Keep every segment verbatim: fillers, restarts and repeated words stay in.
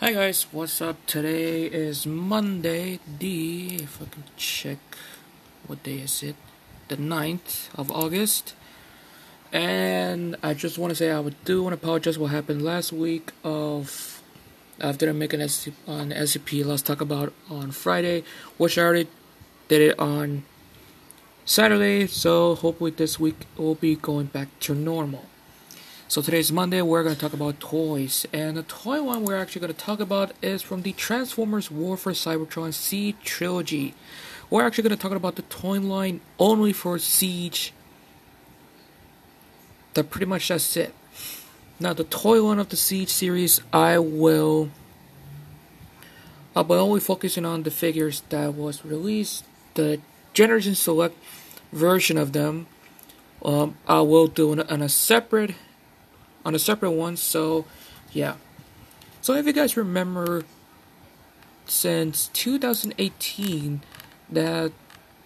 Hi guys, what's up? Today is Monday, the, if I can check, what day is it? The ninth of August. And I just want to say I would do want to apologize what happened last week of, I didn't make an S C P, an S C P let's talk about on Friday, which I already did it on Saturday, so hopefully this week will be going back to normal. So today's Monday, we're going to talk about toys, and the toy one we're actually going to talk about is from the Transformers War for Cybertron Siege Trilogy. We're actually going to talk about the toy line only for Siege. That pretty much that's it. Now the toy line of the Siege series, I will... I'll be only focusing on the figures that was released, the Generation Select version of them. Um, I will do it on a separate... on a separate one, so yeah. So if you guys remember, since two thousand eighteen, that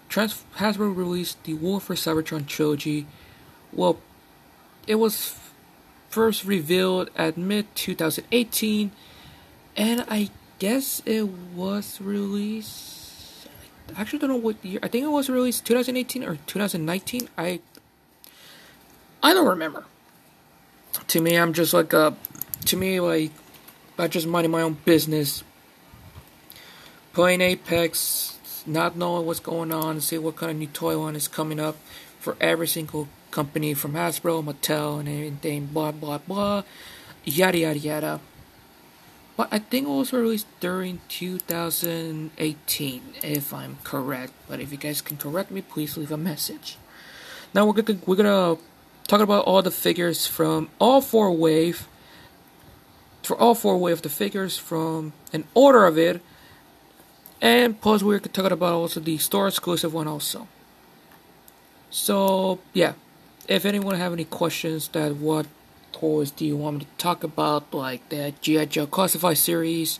Trans Hasbro released the War for Cybertron trilogy. Well, it was first revealed at mid two thousand eighteen, and I guess it was released. I actually don't know what year. I think it was released two thousand eighteen or two thousand nineteen. I I don't remember. To me, I'm just like a, to me, like, I just minding my own business, playing Apex, not knowing what's going on, see what kind of new toy line is coming up for every single company from Hasbro, Mattel, and everything, blah, blah, blah, yada, yada, yada. But I think it was released during two thousand eighteen, if I'm correct. But if you guys can correct me, please leave a message. Now, we're gonna, we're gonna... talking about all the figures from all four wave, for all four wave of the figures from an order of it, and plus we're talking about also the store exclusive one also. So yeah, if anyone have any questions that what toys do you want me to talk about, like the G I Joe Classified series,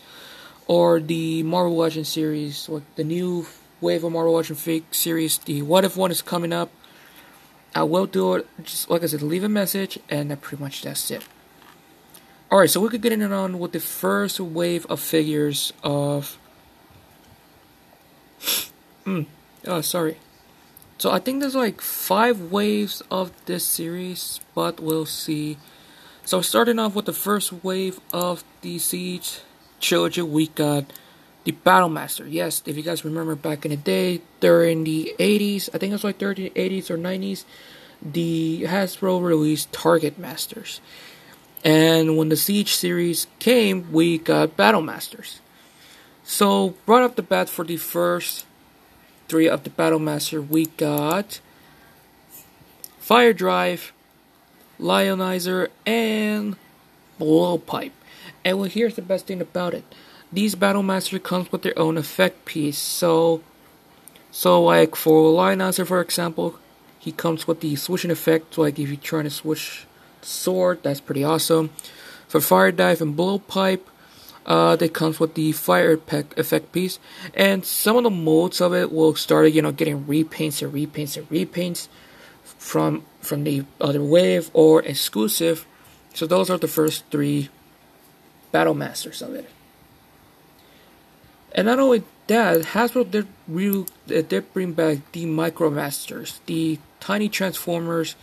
or the Marvel Legends series, or the new wave of Marvel Legends series, the What If one is coming up. I will do it, just like I said, leave a message, and that pretty much that's it. Alright, so we could get in and on with the first wave of figures of... mm, oh, sorry. So I think there's like five waves of this series, but we'll see. So starting off with the first wave of the Siege Trilogy, we got the Battle Master. Yes, if you guys remember back in the day, during the eighties, I think it was like during the eighties or nineties, the Hasbro released Target Masters. And when the Siege series came, we got Battle Masters. So, right off the bat for the first three of the Battle Master, we got Firedrive, Lionizer, and Blowpipe. And well, here's the best thing about it. These Battle Masters comes with their own effect piece, so, so like for Lionizer, for example, he comes with the switching effect, like if you're trying to switch sword, that's pretty awesome. For Firedrive and Blowpipe, uh, they comes with the fire effect piece, and some of the molds of it will start, you know, getting repaints and repaints and repaints from from the other wave or exclusive. So those are the first three Battle Masters of it. And not only that, Hasbro did, re did bring back the MicroMasters, the tiny Transformers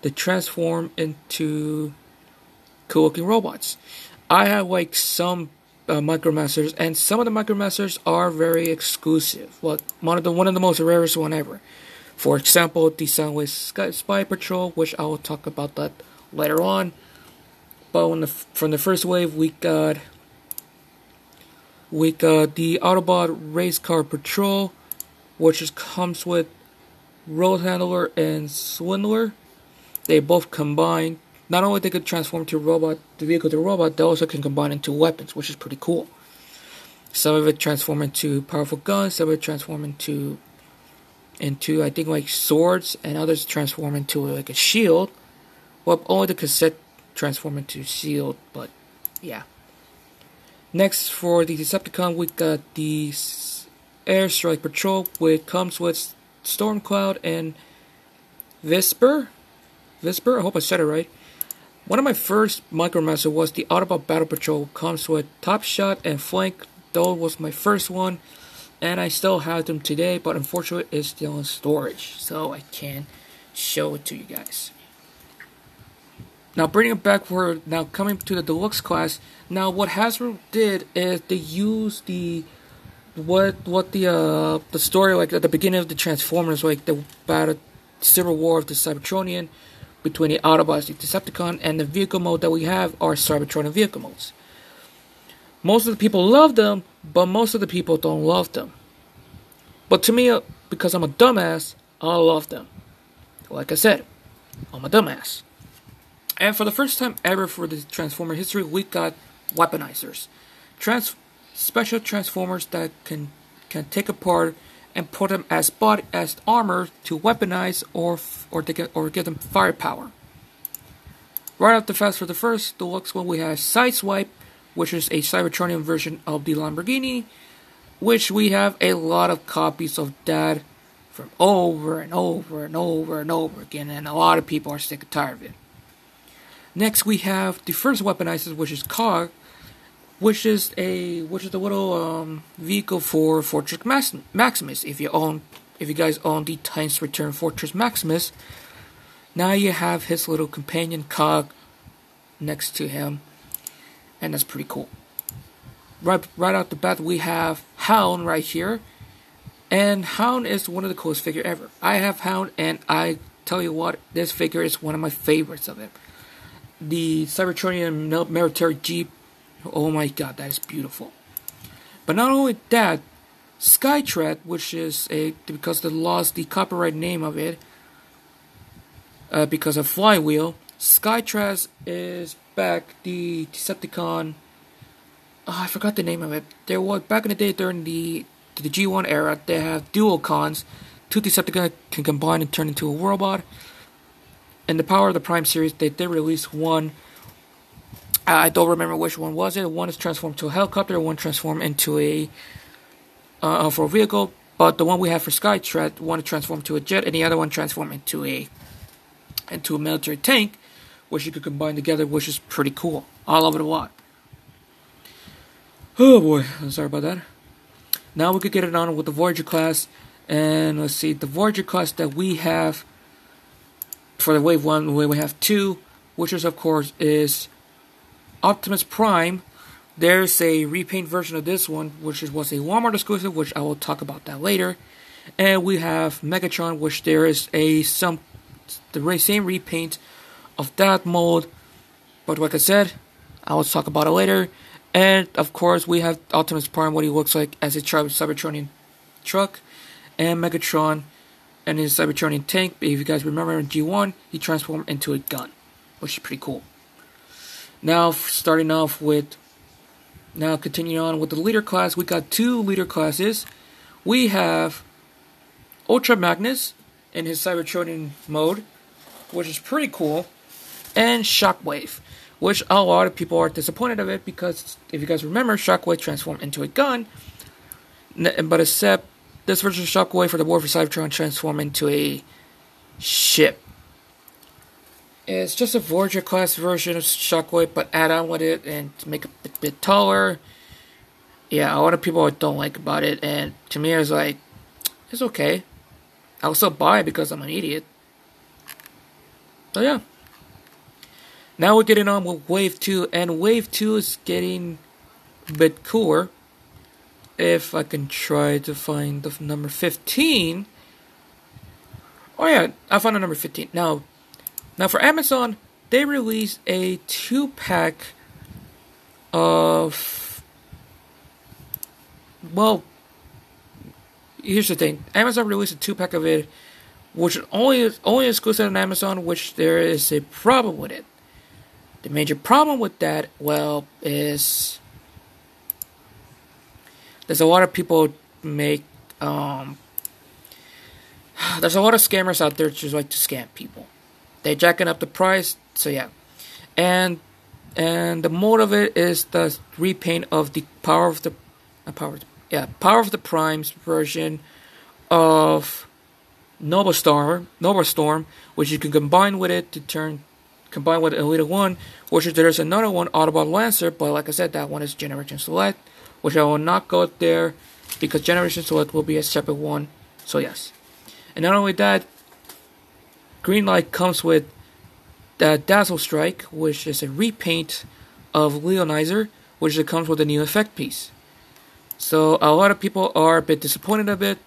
that transform into cool-looking robots. I have like some uh, MicroMasters, and some of the MicroMasters are very exclusive. Well, one of the one of the most rarest one ever. For example, the Soundwave Spy Patrol, which I will talk about that later on. But when the, from the first wave, we got. We got the Autobot Race Car Patrol, which just comes with Road Handler and Swindler. They both combine. Not only they could transform to robot, the vehicle to robot, they also can combine into weapons, which is pretty cool. Some of it transform into powerful guns, some of it transform into, into I think like swords, and others transform into like a shield. Well, only the cassette transform into shield, but yeah. Next, for the Decepticon, we got the Airstrike Patrol, which comes with Stormcloud and Visper. Visper? I hope I said it right. One of my first MicroMasters was the Autobot Battle Patrol. Comes with Top Shot and Flank. Those was my first one, and I still have them today, but unfortunately it's still in storage, so I can't show it to you guys. Now bringing it back, we're now coming to the Deluxe class. Now what Hasbro did is they used the what what the uh, the story like at the beginning of the Transformers, like the battle, Civil War of the Cybertronian between the Autobots, the Decepticon, and the vehicle mode that we have are Cybertronian vehicle modes. Most of the people love them, but most of the people don't love them. But to me, because I'm a dumbass, I love them. Like I said, I'm a dumbass. And for the first time ever for the Transformer history, we got weaponizers. Trans special Transformers that can can take apart and put them as body, as armor to weaponize, or or to get, or give them firepower. Right off the fast for the first deluxe one, we have Sideswipe, which is a Cybertronian version of the Lamborghini, which we have a lot of copies of that from over and over and over and over again, and a lot of people are sick and tired of it. Next we have the first weaponizer, which is Cog, which is a which is the little um, vehicle for Fortress Maximus. If you own, if you guys own the Titans Return Fortress Maximus, now you have his little companion Cog next to him, and that's pretty cool. Right, right out the bat we have Hound right here, and Hound is one of the coolest figure ever. I have Hound, and I tell you what, this figure is one of my favorites of it. The Cybertronian military jeep, oh my god, that is beautiful. But not only that, Skytread, which is a, because they lost the copyright name of it, uh, because of Flywheel, Skytread is back, the Decepticon, oh, I forgot the name of it. There was, back in the day during the, the G one era, they have dual cons, two Decepticons can combine and turn into a robot. In the Power of the Prime series, they did release one. I don't remember which one was it. One is transformed to a helicopter. One transformed into a uh, for a vehicle. But the one we have for Skytread, one transformed to a jet, and the other one transformed into a into a military tank, which you could combine together, which is pretty cool. I love it a lot. Oh boy, I'm sorry about that. Now we could get it on with the Voyager class, and let's see the Voyager class that we have. For the wave one, we have two, which is of course is Optimus Prime. There's a repaint version of this one, which was a Walmart exclusive, which I will talk about that later. And we have Megatron, which there is a some the same repaint of that mold, but like I said, I will talk about it later. And of course, we have Optimus Prime, what he looks like as a Cybertronian truck, and Megatron and his Cybertronian tank. If you guys remember in G one, he transformed into a gun, which is pretty cool. Now, starting off with, now continuing on with the leader class, we got two leader classes. We have Ultra Magnus in his Cybertronian mode, which is pretty cool, and Shockwave, which a lot of people are disappointed of it, because if you guys remember, Shockwave transformed into a gun, but except this version of Shockwave for the War for Cybertron transform into a ship. It's just a Voyager class version of Shockwave, but add on with it and make it a bit, bit taller. Yeah, a lot of people don't like about it, and to me it's like, it's okay. I'll still buy it because I'm an idiot. So yeah. Now we're getting on with Wave two, and Wave two is getting a bit cooler. If I can try to find the number fifteen. Oh yeah, I found the number fifteen. Now, now for Amazon, they released a two-pack of... Well, here's the thing. Amazon released a two-pack of it, which only is only exclusive on Amazon, which there is a problem with it. The major problem with that, well, is... There's a lot of people make, um, there's a lot of scammers out there just like to scam people. They're jacking up the price, so yeah. And, and the mode of it is the repaint of the Power of the, uh, power, yeah, Power of the Primes version of Nova Storm, Nova Storm, which you can combine with it to turn, combined with Elite one, which is, there's another one, Autobot Lancer, but like I said, that one is Generation Select, which I will not go there, because Generation Select will be a separate one, so yes. And not only that, Greenlight comes with the Dazzle Strike, which is a repaint of Lionizer, which it comes with a new effect piece. So a lot of people are a bit disappointed a bit,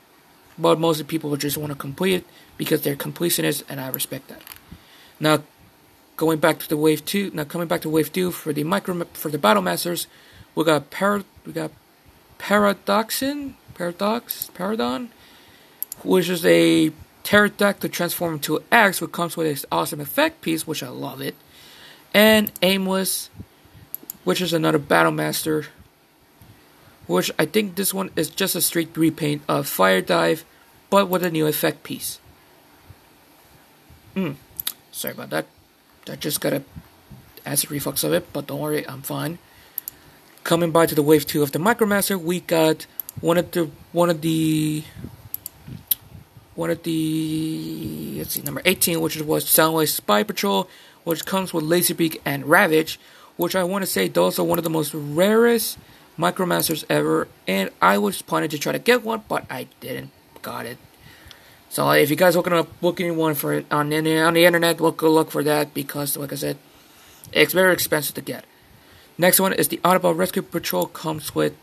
but mostly people just want to complete it because they're completionists, and I respect that. Now, going back to the wave two, now coming back to wave two for the micro for the Battle Masters, we got para, we got Paradoxon, Paradox, Paradon, which is a pterodactyl transformed into an axe, which comes with this awesome effect piece, which I love it, and Aimless, which is another Battle Master, which I think this one is just a straight repaint of Firedrive, but with a new effect piece. Hmm, sorry about that. I just got a acid reflux of it, but don't worry, I'm fine. Coming by to the wave two of the MicroMaster, we got one of the one of the one of the let's see, number eighteen, which was Soundwave Spy Patrol, which comes with Laserbeak and Ravage, which I want to say those are one of the most rarest MicroMasters ever, and I was planning to try to get one, but I didn't got it. So if you guys looking up looking one for it on the, on the internet, look go look for that, because like I said, it's very expensive to get. Next one is the Autobot Rescue Patrol, comes with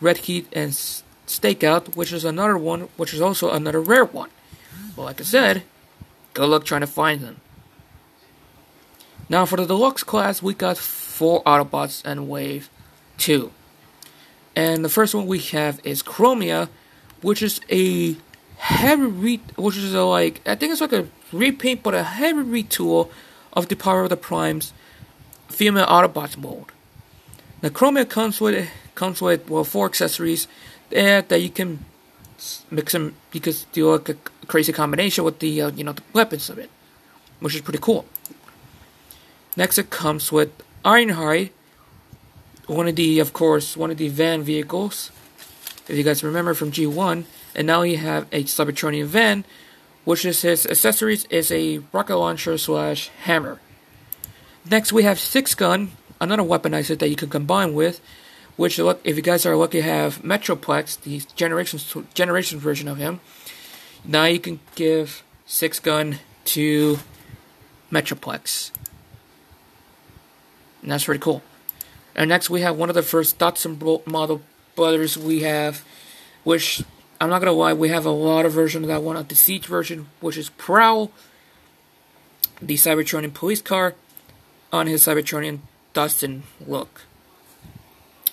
Red Heat and Stakeout, which is another one, which is also another rare one. Well, like I said, go look trying to find them. Now for the Deluxe class, we got four Autobots and Wave two. And the first one we have is Chromia, which is a heavy re which is a, like I think it's like a repaint, but a heavy retool of the Power of the Primes female Autobots mold. Now Chromia comes with comes with well four accessories that, that you can mix them, because do like a crazy combination with the uh, you know the weapons of it, which is pretty cool. Next it comes with Ironhide, one of the, of course, one of the van vehicles, if you guys remember from G one, and now you have a Cybertronian van, which is his accessories, is a rocket launcher slash hammer. Next we have Six Gun, another weaponizer that you can combine with, which, look, if you guys are lucky, have Metroplex, the generations generation version of him. Now you can give Six Gun to Metroplex, and that's pretty cool. And next we have one of the first Datsun model brothers we have, which, I'm not going to lie, we have a lot of versions of that one, of the Siege version, which is Prowl, the Cybertronian police car, on his Cybertronian Datsun look.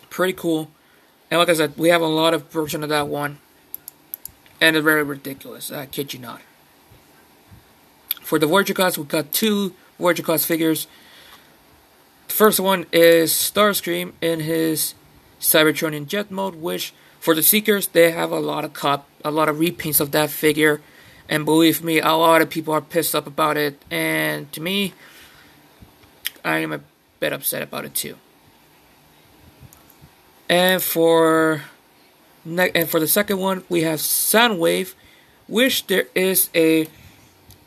Pretty cool. And like I said, we have a lot of versions of that one, and it's very ridiculous, I kid you not. For the Voyager class, we've got two Voyager class figures. First one is Starscream in his Cybertronian Jet mode, which for the Seekers, they have a lot of cop, a lot of repaints of that figure, and believe me, a lot of people are pissed up about it, and to me, I am a bit upset about it too. And for and for the second one, we have Soundwave, which there is a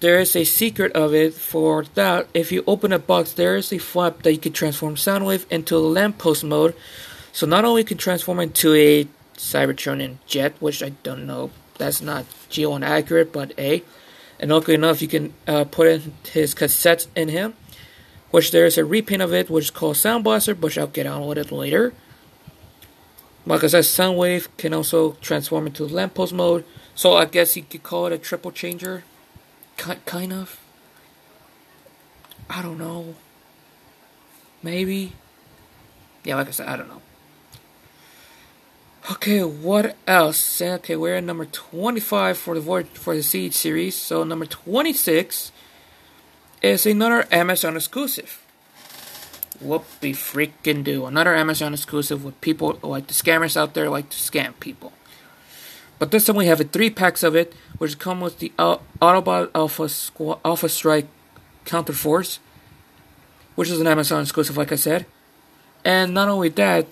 There is a secret of it for that. If you open a box, there is a flap that you can transform Soundwave into a lamppost mode. So not only can transform into a Cybertronian jet, which I don't know, that's not G one accurate, but A. And luckily enough, you can uh, put in his cassettes in him, which there is a repaint of it, which is called Sound Blaster, which I'll get on with it later. Like I said, Soundwave can also transform into lamppost mode. So I guess you could call it a triple changer. Kind of. I don't know. Maybe. Yeah, like I said, I don't know. Okay, what else? Okay, we're at number twenty-five for the Void for the Siege series. So number twenty-six is another Amazon exclusive. Whoopie freaking do. Another Amazon exclusive with people like the scammers out there like to scam people. But this time we have a three packs of it, which come with the uh, Autobot Alpha Squ Alpha Strike Counterforce, which is an Amazon exclusive, like I said. And not only that,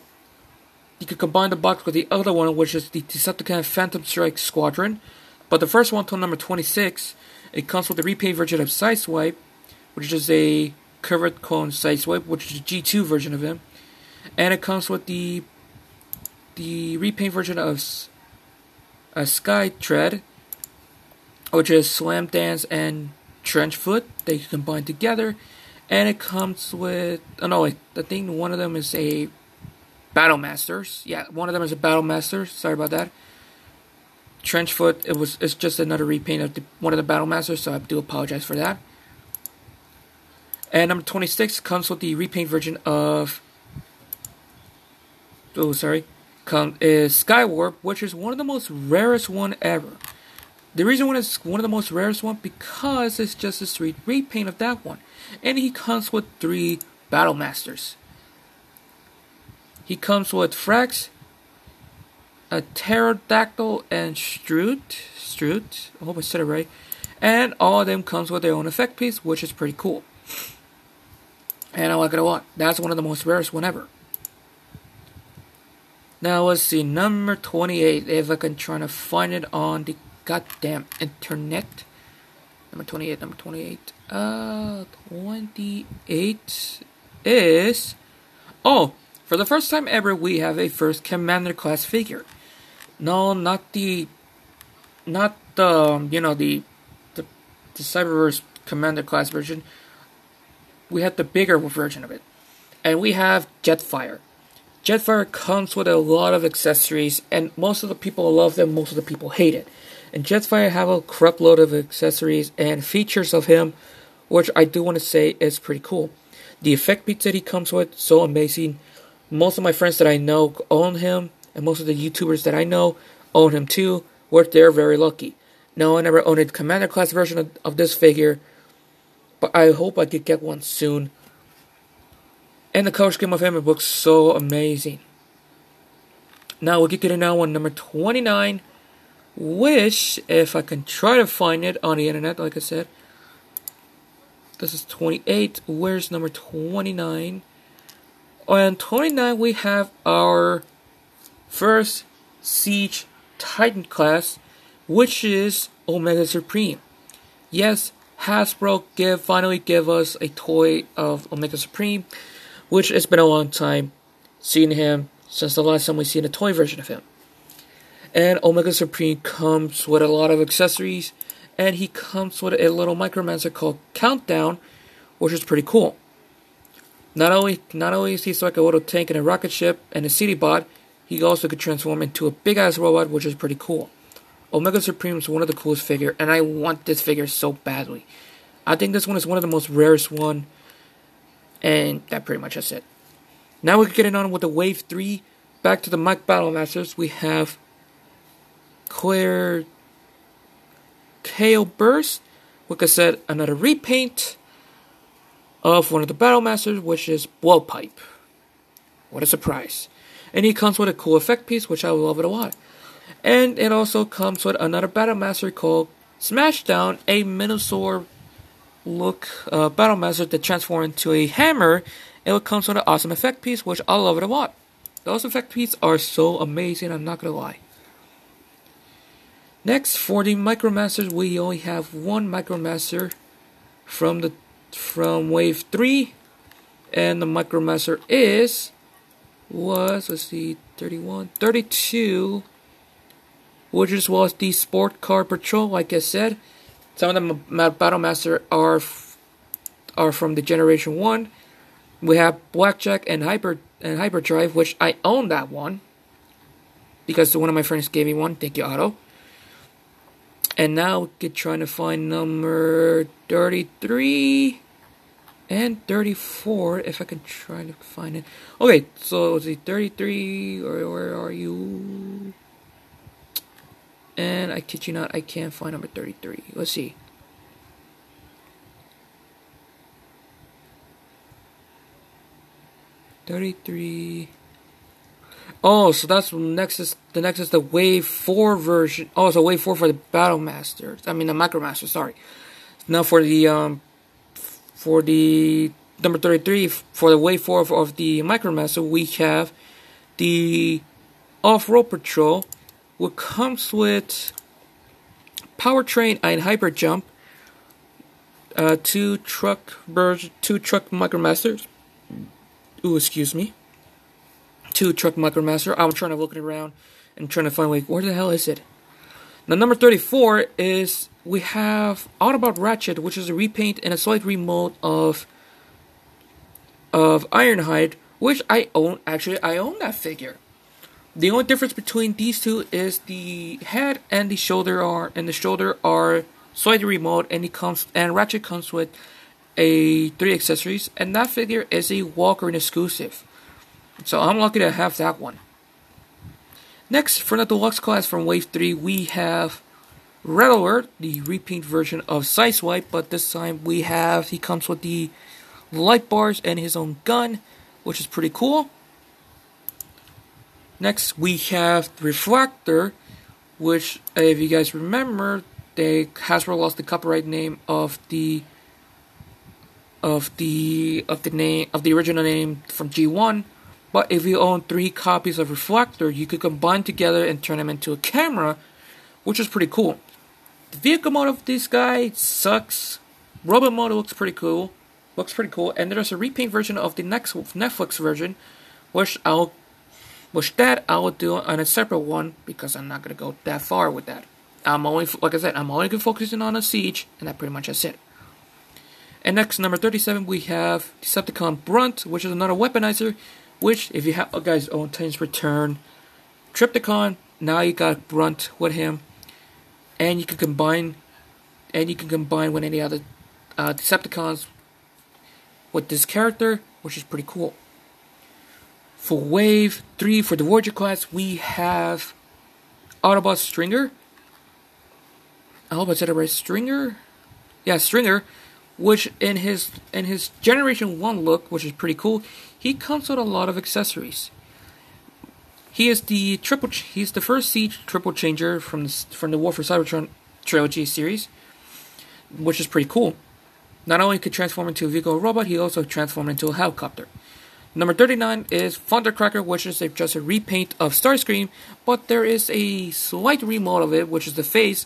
you can combine the box with the other one, which is the Decepticon Phantom Strike Squadron. But the first one, to number twenty-six, it comes with the repaint version of Sideswipe, which is a curved clone Sideswipe, which is the G two version of him, and it comes with the the repaint version of a Skytread, which is Slam Dance and Trench Foot. They combine together, and it comes with oh no wait, I think one of them is a Battle Masters. Yeah, one of them is a Battle Master. Sorry about that. Trench Foot, it was it's just another repaint of the, one of the Battle Masters, so I do apologize for that. And number twenty-six comes with the repaint version of oh sorry, come is Skywarp, which is one of the most rarest one ever. The reason why it's one of the most rarest one because it's just a street repaint of that one, and he comes with three Battle Masters. He comes with Frax, a Pterodactyl, and Stroot. Stroot. I hope I said it right. And all of them comes with their own effect piece, which is pretty cool. And I like it a lot. That's one of the most rarest one ever. Now let's see number twenty-eight. If I can try to find it on the goddamn internet. Number twenty-eight, number twenty-eight. Uh, twenty-eight is... Oh, for the first time ever, we have a first Commander-class figure. No, not the... Not the, um, you know, the, the... The Cyberverse Commander-class version. We have the bigger version of it. And we have Jetfire. Jetfire comes with a lot of accessories, and most of the people love them, most of the people hate it. And Jetfire have a crap load of accessories and features of him, which I do want to say is pretty cool. The effect piece that he comes with, so amazing. Most of my friends that I know own him, and most of the YouTubers that I know own him too, which they're very lucky. Now I never owned a Commander Class version of, of this figure, but I hope I could get one soon. And the color scheme of him, it looks so amazing. Now we'll get to the now one, number twenty-nine. Wish, if I can try to find it on the internet, like I said. This is twenty-eight. Where's number twenty-nine? On twenty-nine, we have our first Siege Titan class, which is Omega Supreme. Yes, Hasbro give finally give us a toy of Omega Supreme, which it's been a long time seeing him since the last time we seen a toy version of him. And Omega Supreme comes with a lot of accessories, and he comes with a little MicroMaster called Countdown, which is pretty cool. Not only not only is he like a little tank and a rocket ship and a city bot, he also could transform into a big ass robot, which is pretty cool. Omega Supreme is one of the coolest figure, and I want this figure so badly. I think this one is one of the most rarest one, and that pretty much is it. Now we're getting on with the Wave three. Back to the Mike Battle Masters, we have Clear Kale Burst, like I said, another repaint of one of the Battle Masters, which is Blowpipe. What a surprise! And he comes with a cool effect piece, which I love it a lot. And it also comes with another Battle Master called Smashdown, a Minosaur look uh, Battle Master that transforms into a hammer. And it comes with an awesome effect piece, which I love it a lot. Those effect pieces are so amazing, I'm not gonna lie. Next, for the MicroMasters, we only have one MicroMaster from the from Wave three, and the MicroMaster is was let's see, thirty-one, thirty-two, which is was the Sport Car Patrol. Like I said, some of the Battle Master are are from the Generation One. We have Blackjack and Hyper and Hyperdrive, which I own that one because one of my friends gave me one. Thank you, Otto. And now we're trying to find number thirty-three and thirty-four, if I can try to find it. Okay, so let's see, thirty-three, or where are you? And I kid you not, I can't find number thirty-three. Let's see. thirty-three... Oh, so that's next is the next is the Wave four version. Oh, so Wave four for the Battle Masters. I mean the MicroMaster. Sorry. Now for the um, for the number thirty-three for the Wave four of, of the MicroMaster, we have the Off-Road Patrol, which comes with Powertrain and Hyper Jump, Uh, two truck birds, two truck MicroMasters. Ooh, excuse me. Two truck MicroMaster. I'm trying to look it around and trying to find like where the hell is it. Now number thirty-four is we have Autobot Ratchet, which is a repaint and a slight remold of of Ironhide, which I own. Actually, I own that figure. The only difference between these two is the head and the shoulder are and the shoulder are slightly remote, and he comes and Ratchet comes with a three accessories, and that figure is a Walker and exclusive. So I'm lucky to have that one. Next, for the deluxe class from Wave three, we have Red Alert, the repaint version of Sideswipe, but this time we have he comes with the light bars and his own gun, which is pretty cool. Next, we have Refractor, which, if you guys remember, they Hasbro lost the copyright name of the of the of the name of the original name from G one. But if you own three copies of Reflector, you could combine together and turn them into a camera, which is pretty cool. The vehicle mode of this guy sucks. Robot mode looks pretty cool. Looks pretty cool. And there's a repaint version of the next Netflix version, which I'll which that I'll do on a separate one because I'm not gonna go that far with that. I'm only like I said, I'm only focusing on a Siege, and that pretty much is it. And next, number thirty-seven, we have Decepticon Brunt, which is another weaponizer. Which, if you have oh guys own Titans Return, Tripticon, now you got Brunt with him, and you can combine, and you can combine with any other uh, Decepticons with this character, which is pretty cool. For Wave three, for the Voyager class, we have Autobot Stringer. I hope I said it right, Stringer. Yeah, Stringer. Which in his in his Generation one look, which is pretty cool, he comes with a lot of accessories. He is the triple. He's the first Siege triple changer from the, from the War for Cybertron Trilogy series, which is pretty cool. Not only could transform into a vehicle robot, he also transformed into a helicopter. Number thirty-nine is Thundercracker, which is a, just a repaint of Starscream, but there is a slight remold of it, which is the face.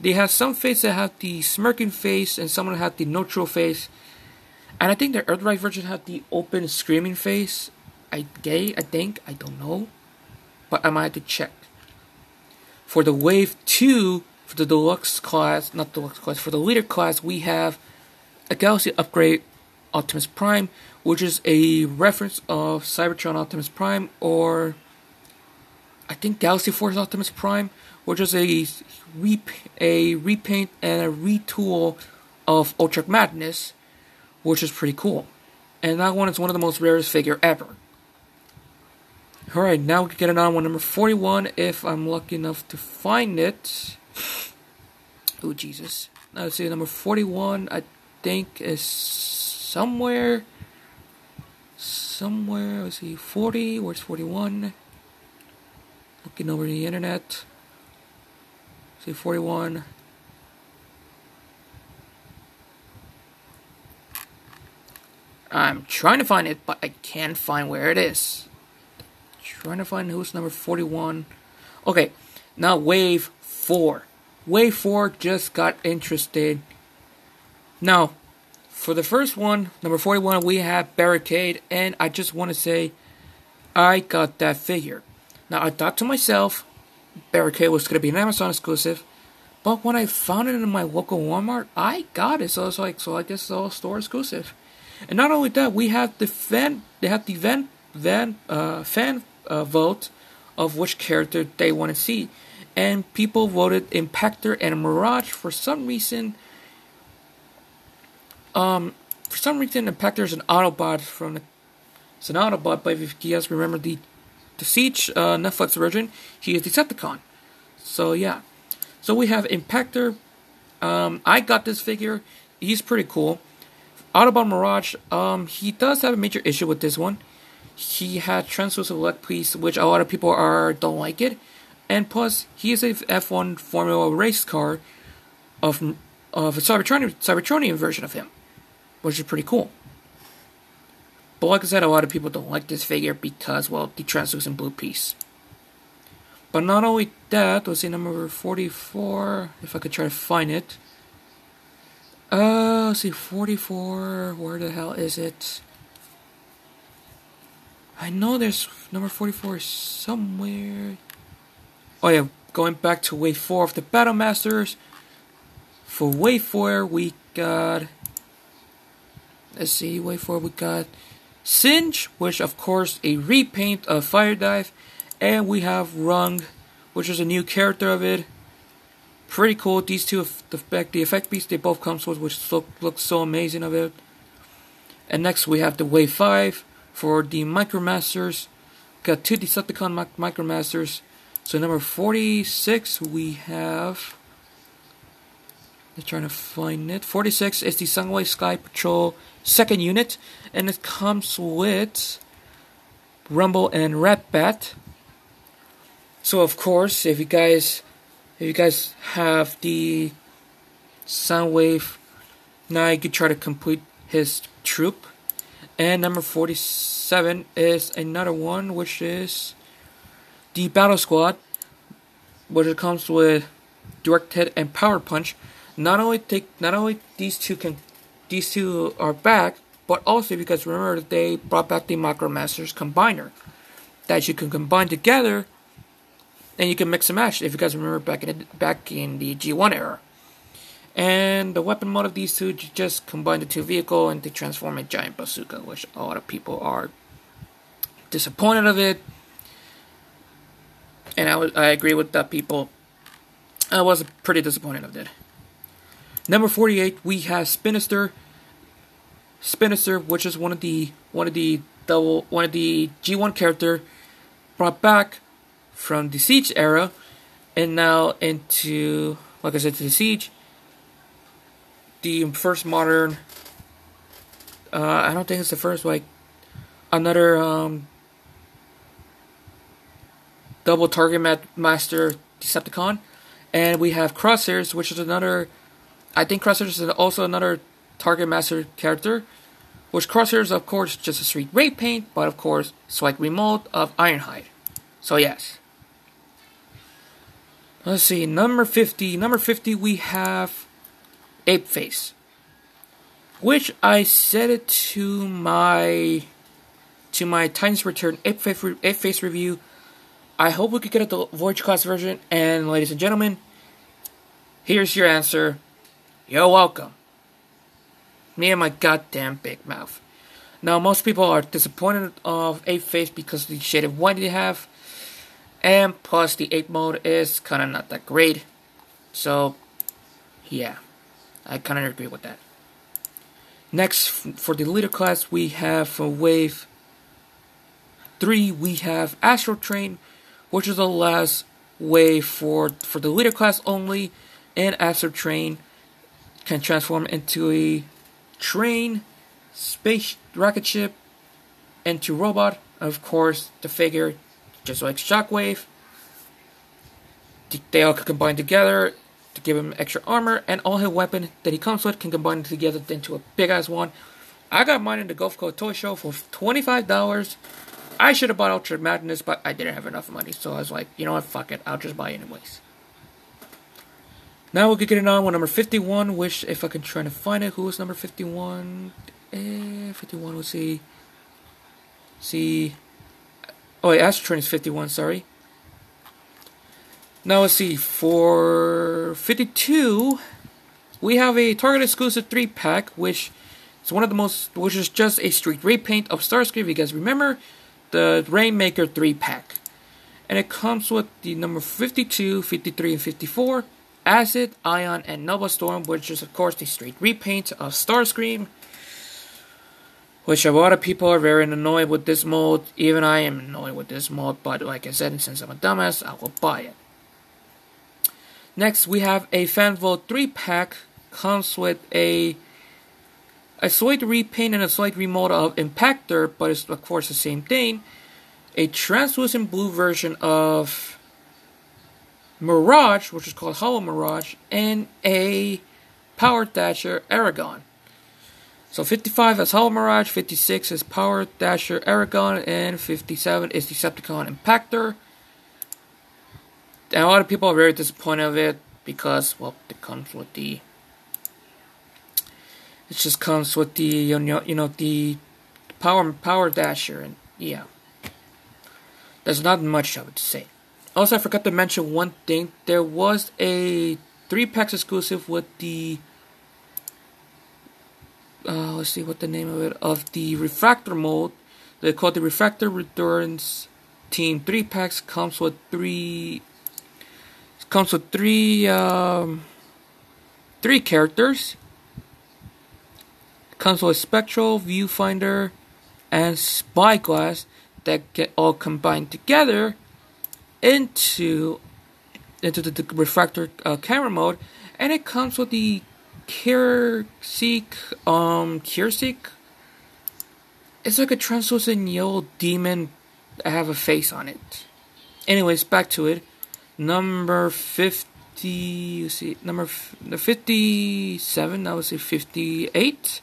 They have some faces that have the smirking face, and some that have the neutral face. And I think the Earthrise version had the open screaming face. I gay, I think. I don't know. But I might have to check. For the Wave two, for the Deluxe class, not Deluxe class, for the Leader class, we have a Galaxy Upgrade Optimus Prime, which is a reference of Cybertron Optimus Prime, or I think Galaxy Force Optimus Prime, which is a rep a repaint and a retool of Ultra Magnus, which is pretty cool. And that one is one of the most rarest figure ever. Alright, now we can get another one, number forty-one, if I'm lucky enough to find it. Oh, Jesus. Now let's see, number forty-one, I think, is somewhere. Somewhere, let's see, forty, where's forty-one? Looking over the internet. See, forty-one. I'm trying to find it, but I can't find where it is. I'm trying to find who's number forty-one. Okay, now Wave four. Wave four just got interested. Now, for the first one, number forty-one, we have Barricade, and I just want to say I got that figure. Now, I thought to myself, Barricade was going to be an Amazon exclusive, but when I found it in my local Walmart, I got it. So I was like, so I guess it's all store exclusive. And not only that, we have the fan, they have the van, van, uh, fan uh, vote of which character they want to see. And people voted Impactor and Mirage for some reason. Um, for some reason, Impactor is an Autobot from the, it's an Autobot, but if you guys remember the The Siege uh, Netflix version, he is Decepticon. So yeah, so we have Impactor. Um, I got this figure. He's pretty cool. Autobot Mirage. Um, he does have a major issue with this one. He had translucent leg piece, which a lot of people are don't like it. And plus, he is a F one Formula race car of of a Cybertronian Cybertronian version of him, which is pretty cool. But like I said, a lot of people don't like this figure because, well, the translucent blue piece. But not only that, let's see, number forty-four, if I could try to find it. Uh... Oh, see, forty-four, where the hell is it? I know there's number forty-four somewhere. Oh yeah, going back to Wave four of the Battle Masters. For Wave four, we got... Let's see, Wave four, we got Singe, which of course a repaint of Firedrive. And we have Rung, which is a new character of it. Pretty cool. These two, the effect, the effect beats, they both come with, which so, looks so amazing of it. And next we have the Wave five for the MicroMasters. Got two Decepticon MicroMasters. So number forty-six we have... I'm trying to find it. forty-six is the Soundwave Spy Patrol second unit. And it comes with Rumble and Ratbat. So of course, if you guys... If you guys have the Soundwave, now you can try to complete his troop. And number forty-seven is another one, which is the Battle Squad, which it comes with Direct Hit and Power Punch. Not only take, not only these two can, these two are back, but also because remember they brought back the MicroMasters Combiner that you can combine together. And you can mix and match, if you guys remember back in the, back in the G one era. And the weapon mode of these two, you just combine the two vehicles and they transform a giant bazooka, which a lot of people are disappointed of it. And I, I agree with that, people. I was pretty disappointed of it. Number forty-eight, we have Spinister. Spinister, which is one of the one of the double one of the G one character brought back from the Siege era, and now into, like I said, to the Siege, the first modern, uh, I don't think it's the first, like, another, um, double target ma master Decepticon, and we have Crosshairs, which is another, I think Crosshairs is also another target master character, which Crosshairs, of course, just a street repaint, but of course, swipe remote of Ironhide, so yes. Let's see, number fifty. Number fifty, we have Apeface. Which I said it to my to my Titans Return Apeface, Apeface review. I hope we could get the Voyage Class version. And ladies and gentlemen, here's your answer. You're welcome. Me and my goddamn big mouth. Now, most people are disappointed of Apeface because of the shaded white they have. And plus the ape mode is kind of not that great. So, yeah. I kind of agree with that. Next, for the leader class, we have for Wave three, we have Astral Train, which is the last wave for, for the leader class only. And Astral Train can transform into a train, space rocket ship, into robot. Of course, the figure... Just like Shockwave, they all can combine together to give him extra armor, and all his weapon that he comes with can combine together into a big ass one. I got mine in the Gulf Coast Toy Show for twenty-five dollars. I should have bought Ultra Magnus, but I didn't have enough money, so I was like, you know what, fuck it, I'll just buy it anyways. Now we could get it on with number fifty-one, which if I can try to find it, who is number fifty-one? Eh, fifty-one, we'll see. See. Oh, wait, Astral Train is fifty-one, sorry. Now, let's see. For fifty-two, we have a Target Exclusive three pack, which is one of the most... Which is just a street repaint of Starscream. If you guys remember, the Rainmaker three pack. And it comes with the number fifty-two, fifty-three, and fifty-four. Acid, Ion, and Nova Storm, which is, of course, the street repaint of Starscream. Which a lot of people are very annoyed with this mode. Even I am annoyed with this mode. But like I said, since I'm a dumbass, I will buy it. Next, we have a Fanvolt three pack. Comes with a a slight repaint and a slight remold of Impactor. But it's of course the same thing. A translucent blue version of Mirage, which is called Hollow Mirage. And a Power Dasher Aragon. So fifty-five is Hollow Mirage, fifty-six is Power Dasher Aragon, and fifty-seven is Decepticon Impactor. And a lot of people are very disappointed of it because, well, it comes with the It just comes with the you know you know the power power dasher, and yeah, there's not much I would say. Also, I forgot to mention one thing. There was a three packs exclusive with the uh, let's see what the name of it of the refractor mold. They call it the Refractor Returns Team three packs. Comes with three. Comes with three um, three characters. Comes with Spectral, Viewfinder, and Spyglass that get all combined together into into the, the refractor uh, camera mode, and it comes with the Kierseek, um Kierseek. It's like a translucent yellow demon that have a face on it. Anyways, back to it. Number fifty, you see, number fifty-seven, I would say fifty-eight.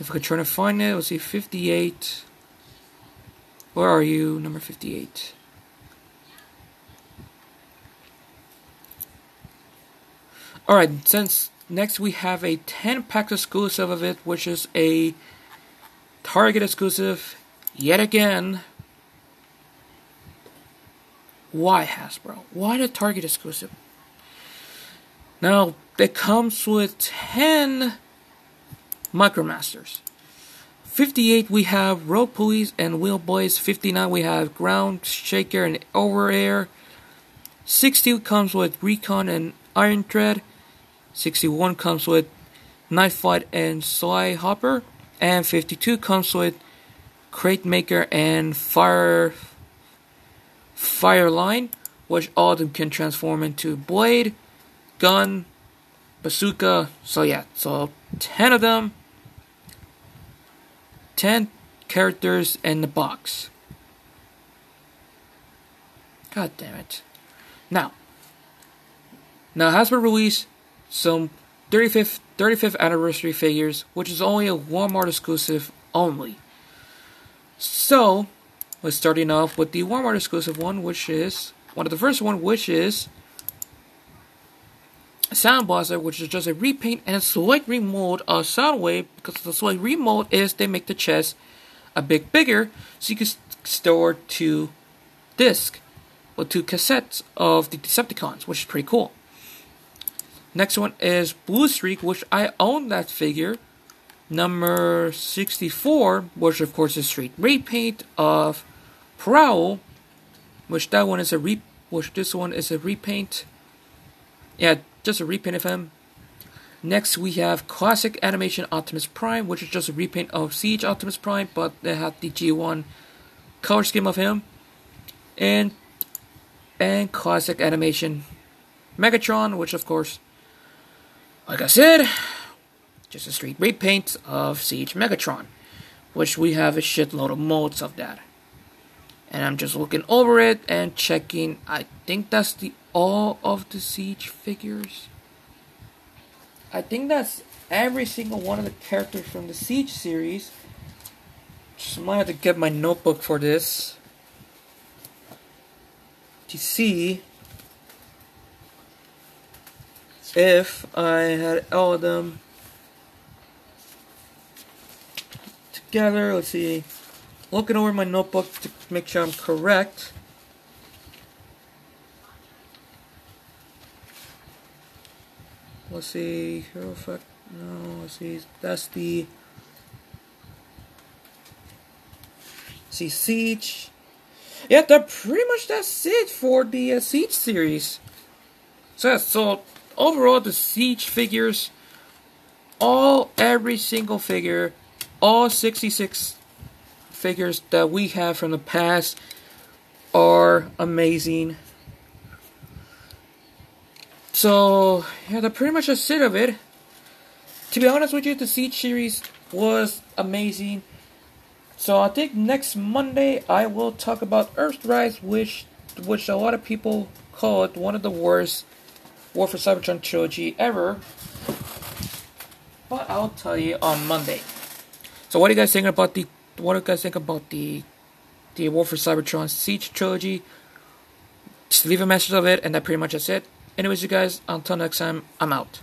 If I could try to find it, I would say fifty-eight. Where are you, number fifty-eight? Alright, since next we have a ten pack exclusive of it, which is a Target exclusive, yet again. Why Hasbro? Why the Target exclusive? Now, it comes with ten MicroMasters. fifty-eight we have Road Police and Wheel Boys. fifty-nine we have Ground Shaker and Over Air. sixty comes with Recon and Iron Thread. sixty-one comes with Knife Fight and Sly Hopper. And fifty-two comes with Crate Maker and Fire Fireline, which all of them can transform into blade, gun, bazooka. So yeah, so ten of them, ten characters in the box. God damn it! Now, now Hasbro released some thirty-fifth anniversary figures, which is only a Walmart exclusive only. So, we're starting off with the Walmart exclusive one, which is one of the first one, which is Sound Blaster, which is just a repaint and a slight remold of Soundwave, because the slight remold is they make the chest a bit bigger, so you can store two discs or two cassettes of the Decepticons, which is pretty cool. Next one is Blue Streak, which I own that figure. Number sixty-four, which of course is straight repaint of Prowl, which that one is a re, which this one is a repaint. Yeah, just a repaint of him. Next we have Classic Animation Optimus Prime, which is just a repaint of Siege Optimus Prime, but they have the G one color scheme of him. And and Classic Animation Megatron, which of course, like I said, just a straight repaint of Siege Megatron, which we have a shitload of molds of that. And I'm just looking over it and checking. I think that's the all of the Siege figures. I think that's every single one of the characters from the Siege series. Just might have to get my notebook for this to see if I had all of them together. Let's see. Looking over my notebook to make sure I'm correct. Let's see. Hero Fact. No, let's see. That's the. Let's see, Siege. Yeah, that pretty much that's it for the uh, Siege series. So, yeah, so overall, the Siege figures, all every single figure, all sixty-six figures that we have from the past are amazing. So, yeah, that's pretty much a sit of it. To be honest with you, the Siege series was amazing. So, I think next Monday I will talk about Earthrise, which, which a lot of people call it one of the worst War for Cybertron trilogy ever. But I'll tell you on Monday. So what do you guys think about the what do you guys think about the the War for Cybertron Siege trilogy? Just leave a message of it, and that pretty much is it. Anyways, you guys, until next time, I'm out.